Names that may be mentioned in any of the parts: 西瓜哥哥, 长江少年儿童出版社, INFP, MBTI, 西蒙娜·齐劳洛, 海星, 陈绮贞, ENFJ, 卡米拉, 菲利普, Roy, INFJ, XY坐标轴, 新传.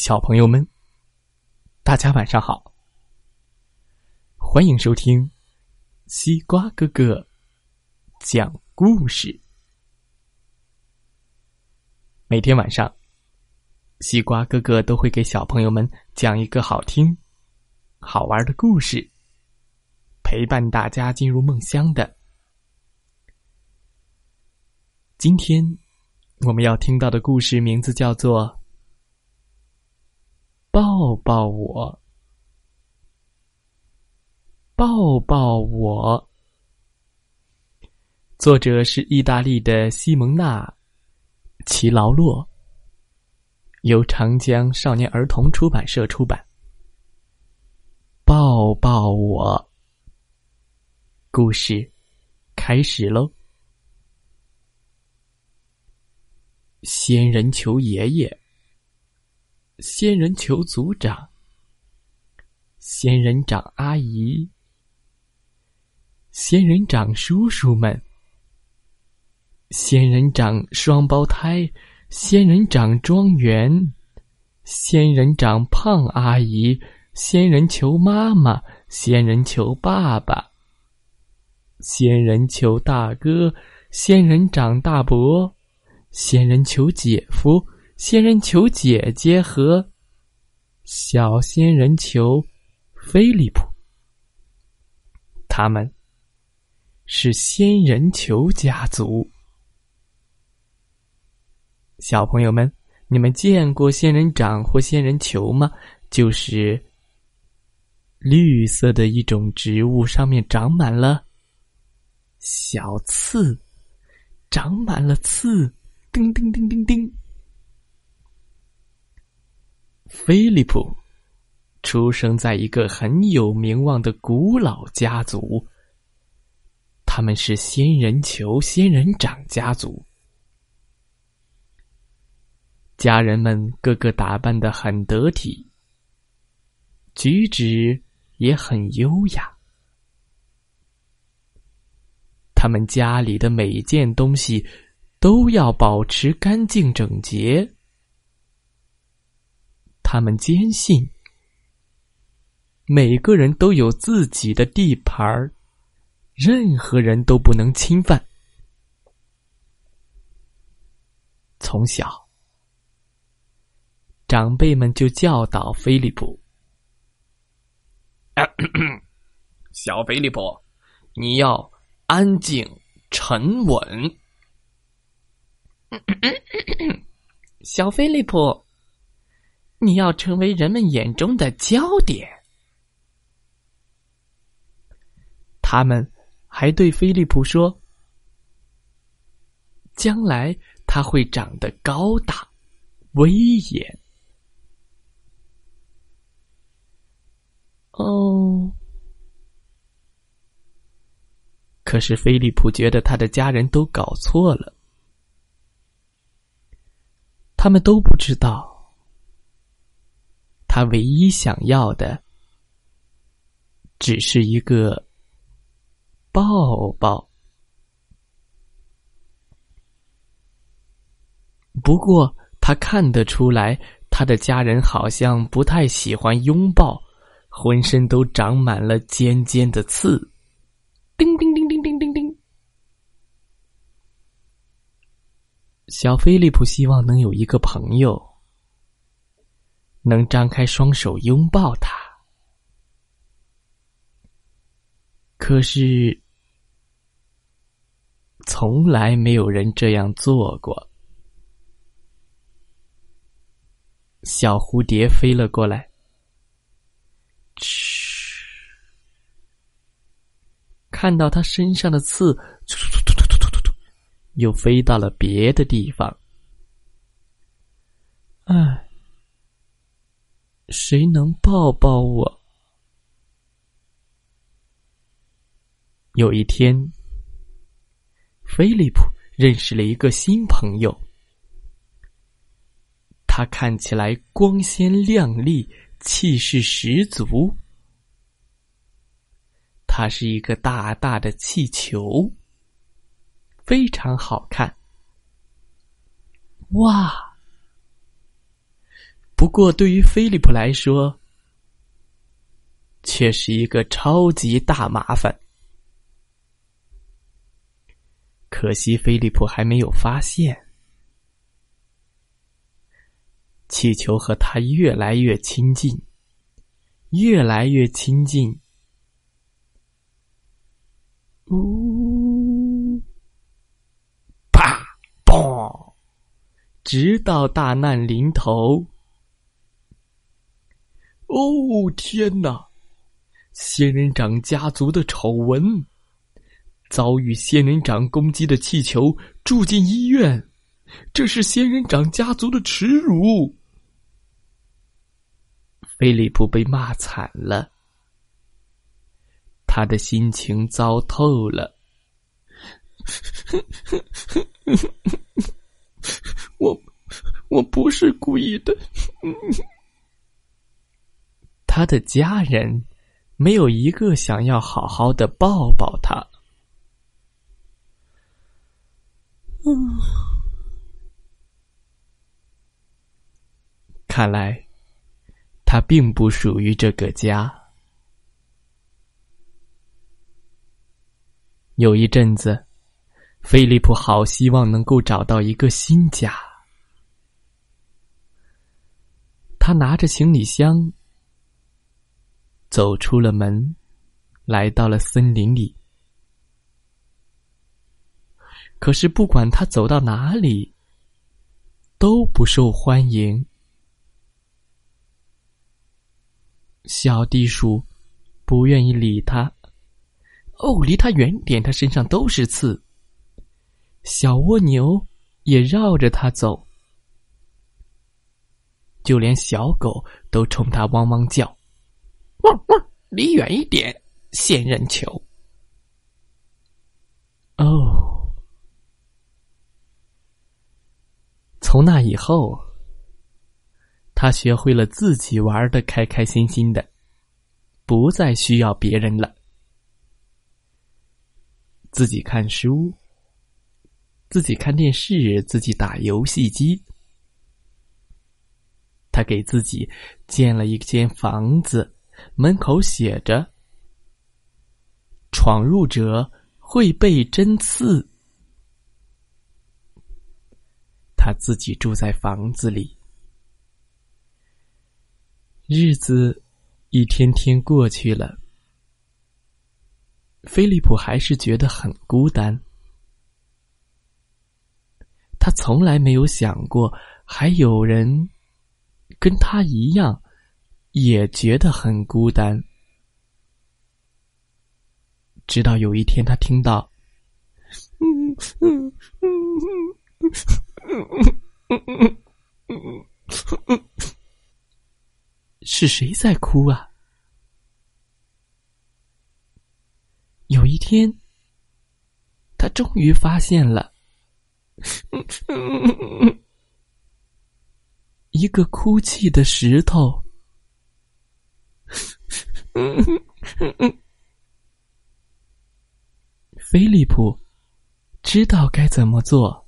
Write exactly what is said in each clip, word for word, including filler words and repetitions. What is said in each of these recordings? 小朋友们，大家晚上好，欢迎收听西瓜哥哥讲故事。每天晚上，西瓜哥哥都会给小朋友们讲一个好听、好玩的故事，陪伴大家进入梦乡的。今天我们要听到的故事名字叫做抱抱我，抱抱我。作者是意大利的西蒙娜·齐劳洛，由长江少年儿童出版社出版。抱抱我，故事开始喽。仙人球爷爷，仙人球组长，仙人掌阿姨，仙人掌叔叔们，仙人掌双胞胎，仙人掌庄园，仙人掌胖阿姨，仙人球妈妈，仙人球爸爸，仙人球大哥，仙人掌大伯，仙人球姐夫，仙人球姐姐和小仙人球菲利普，他们是仙人球家族。小朋友们，你们见过仙人掌或仙人球吗？就是绿色的一种植物，上面长满了小刺，长满了刺，叮叮叮叮叮。菲利普出生在一个很有名望的古老家族，他们是仙人球、仙人掌家族。家人们个个打扮得很得体，举止也很优雅。他们家里的每件东西都要保持干净整洁。他们坚信，每个人都有自己的地盘，任何人都不能侵犯。从小，长辈们就教导菲利普：“小菲利普，你要安静、沉稳。”“小菲利普，你要成为人们眼中的焦点。”他们还对菲利普说，将来他会长得高大、威严。哦，可是菲利普觉得他的家人都搞错了，他们都不知道他唯一想要的只是一个抱抱。不过他看得出来，他的家人好像不太喜欢拥抱，浑身都长满了尖尖的刺，叮叮叮叮叮叮叮。小菲利普希望能有一个朋友，能张开双手拥抱他。可是，从来没有人这样做过。小蝴蝶飞了过来，嘘，看到他身上的刺，又飞到了别的地方。唉，谁能抱抱我？有一天，菲利普认识了一个新朋友，他看起来光鲜亮丽，气势十足。他是一个大大的气球，非常好看。哇，不过对于菲利普来说，却是一个超级大麻烦。可惜菲利普还没有发现，气球和他越来越亲近，越来越亲近。呜，啪，嘣，直到大难临头。哦，天哪！仙人掌家族的丑闻，遭遇仙人掌攻击的气球住进医院，这是仙人掌家族的耻辱。菲利普被骂惨了，他的心情糟透了。我我不是故意的。他的家人没有一个想要好好的抱抱他。嗯，看来他并不属于这个家。有一阵子，菲利普好希望能够找到一个新家。他拿着行李箱走出了门，来到了森林里。可是不管他走到哪里，都不受欢迎。小地鼠不愿意理他，哦，离他远点，他身上都是刺。小蜗牛也绕着他走，就连小狗都冲他汪汪叫。汪汪！离远一点，仙人球。哦，从那以后，他学会了自己玩得开开心心的，不再需要别人了。自己看书，自己看电视，自己打游戏机。他给自己建了一间房子。门口写着：“闯入者会被针刺。”他自己住在房子里，日子一天天过去了。菲利普还是觉得很孤单。他从来没有想过，还有人跟他一样也觉得很孤单。直到有一天，他听到是谁在哭啊？有一天，他终于发现了，一个哭泣的石头。菲利普知道该怎么做。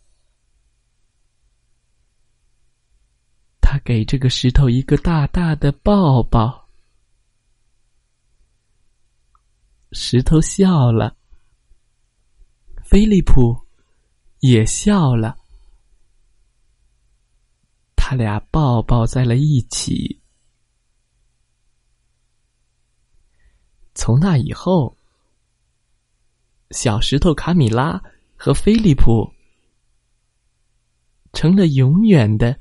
他给这个石头一个大大的抱抱。石头笑了，菲利普也笑了，他俩抱抱在了一起。从那以后，小石头卡米拉和菲利普成了永远的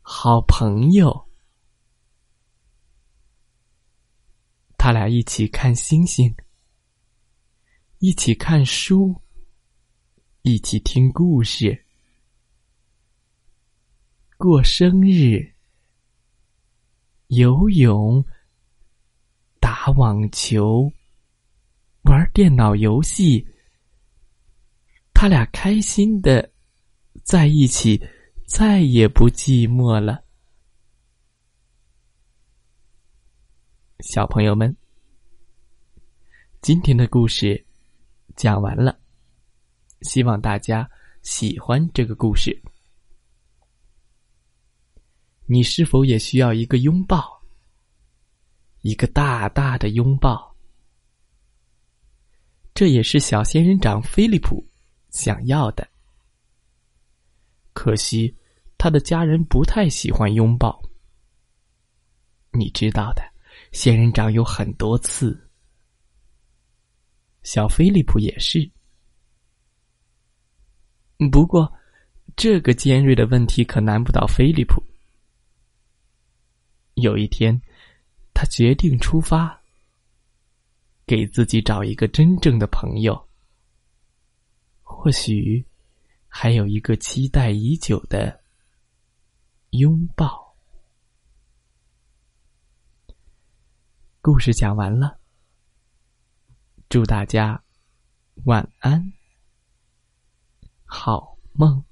好朋友。他俩一起看星星，一起看书，一起听故事，过生日，游泳，打网球，玩电脑游戏，他俩开心的在一起，再也不寂寞了。小朋友们，今天的故事讲完了，希望大家喜欢这个故事。你是否也需要一个拥抱？一个大大的拥抱。这也是小仙人掌菲利普想要的。可惜，他的家人不太喜欢拥抱。你知道的，仙人掌有很多刺。小菲利普也是。不过，这个尖锐的问题可难不倒菲利普。有一天，他决定出发，给自己找一个真正的朋友，或许还有一个期待已久的拥抱。故事讲完了，祝大家晚安，好梦。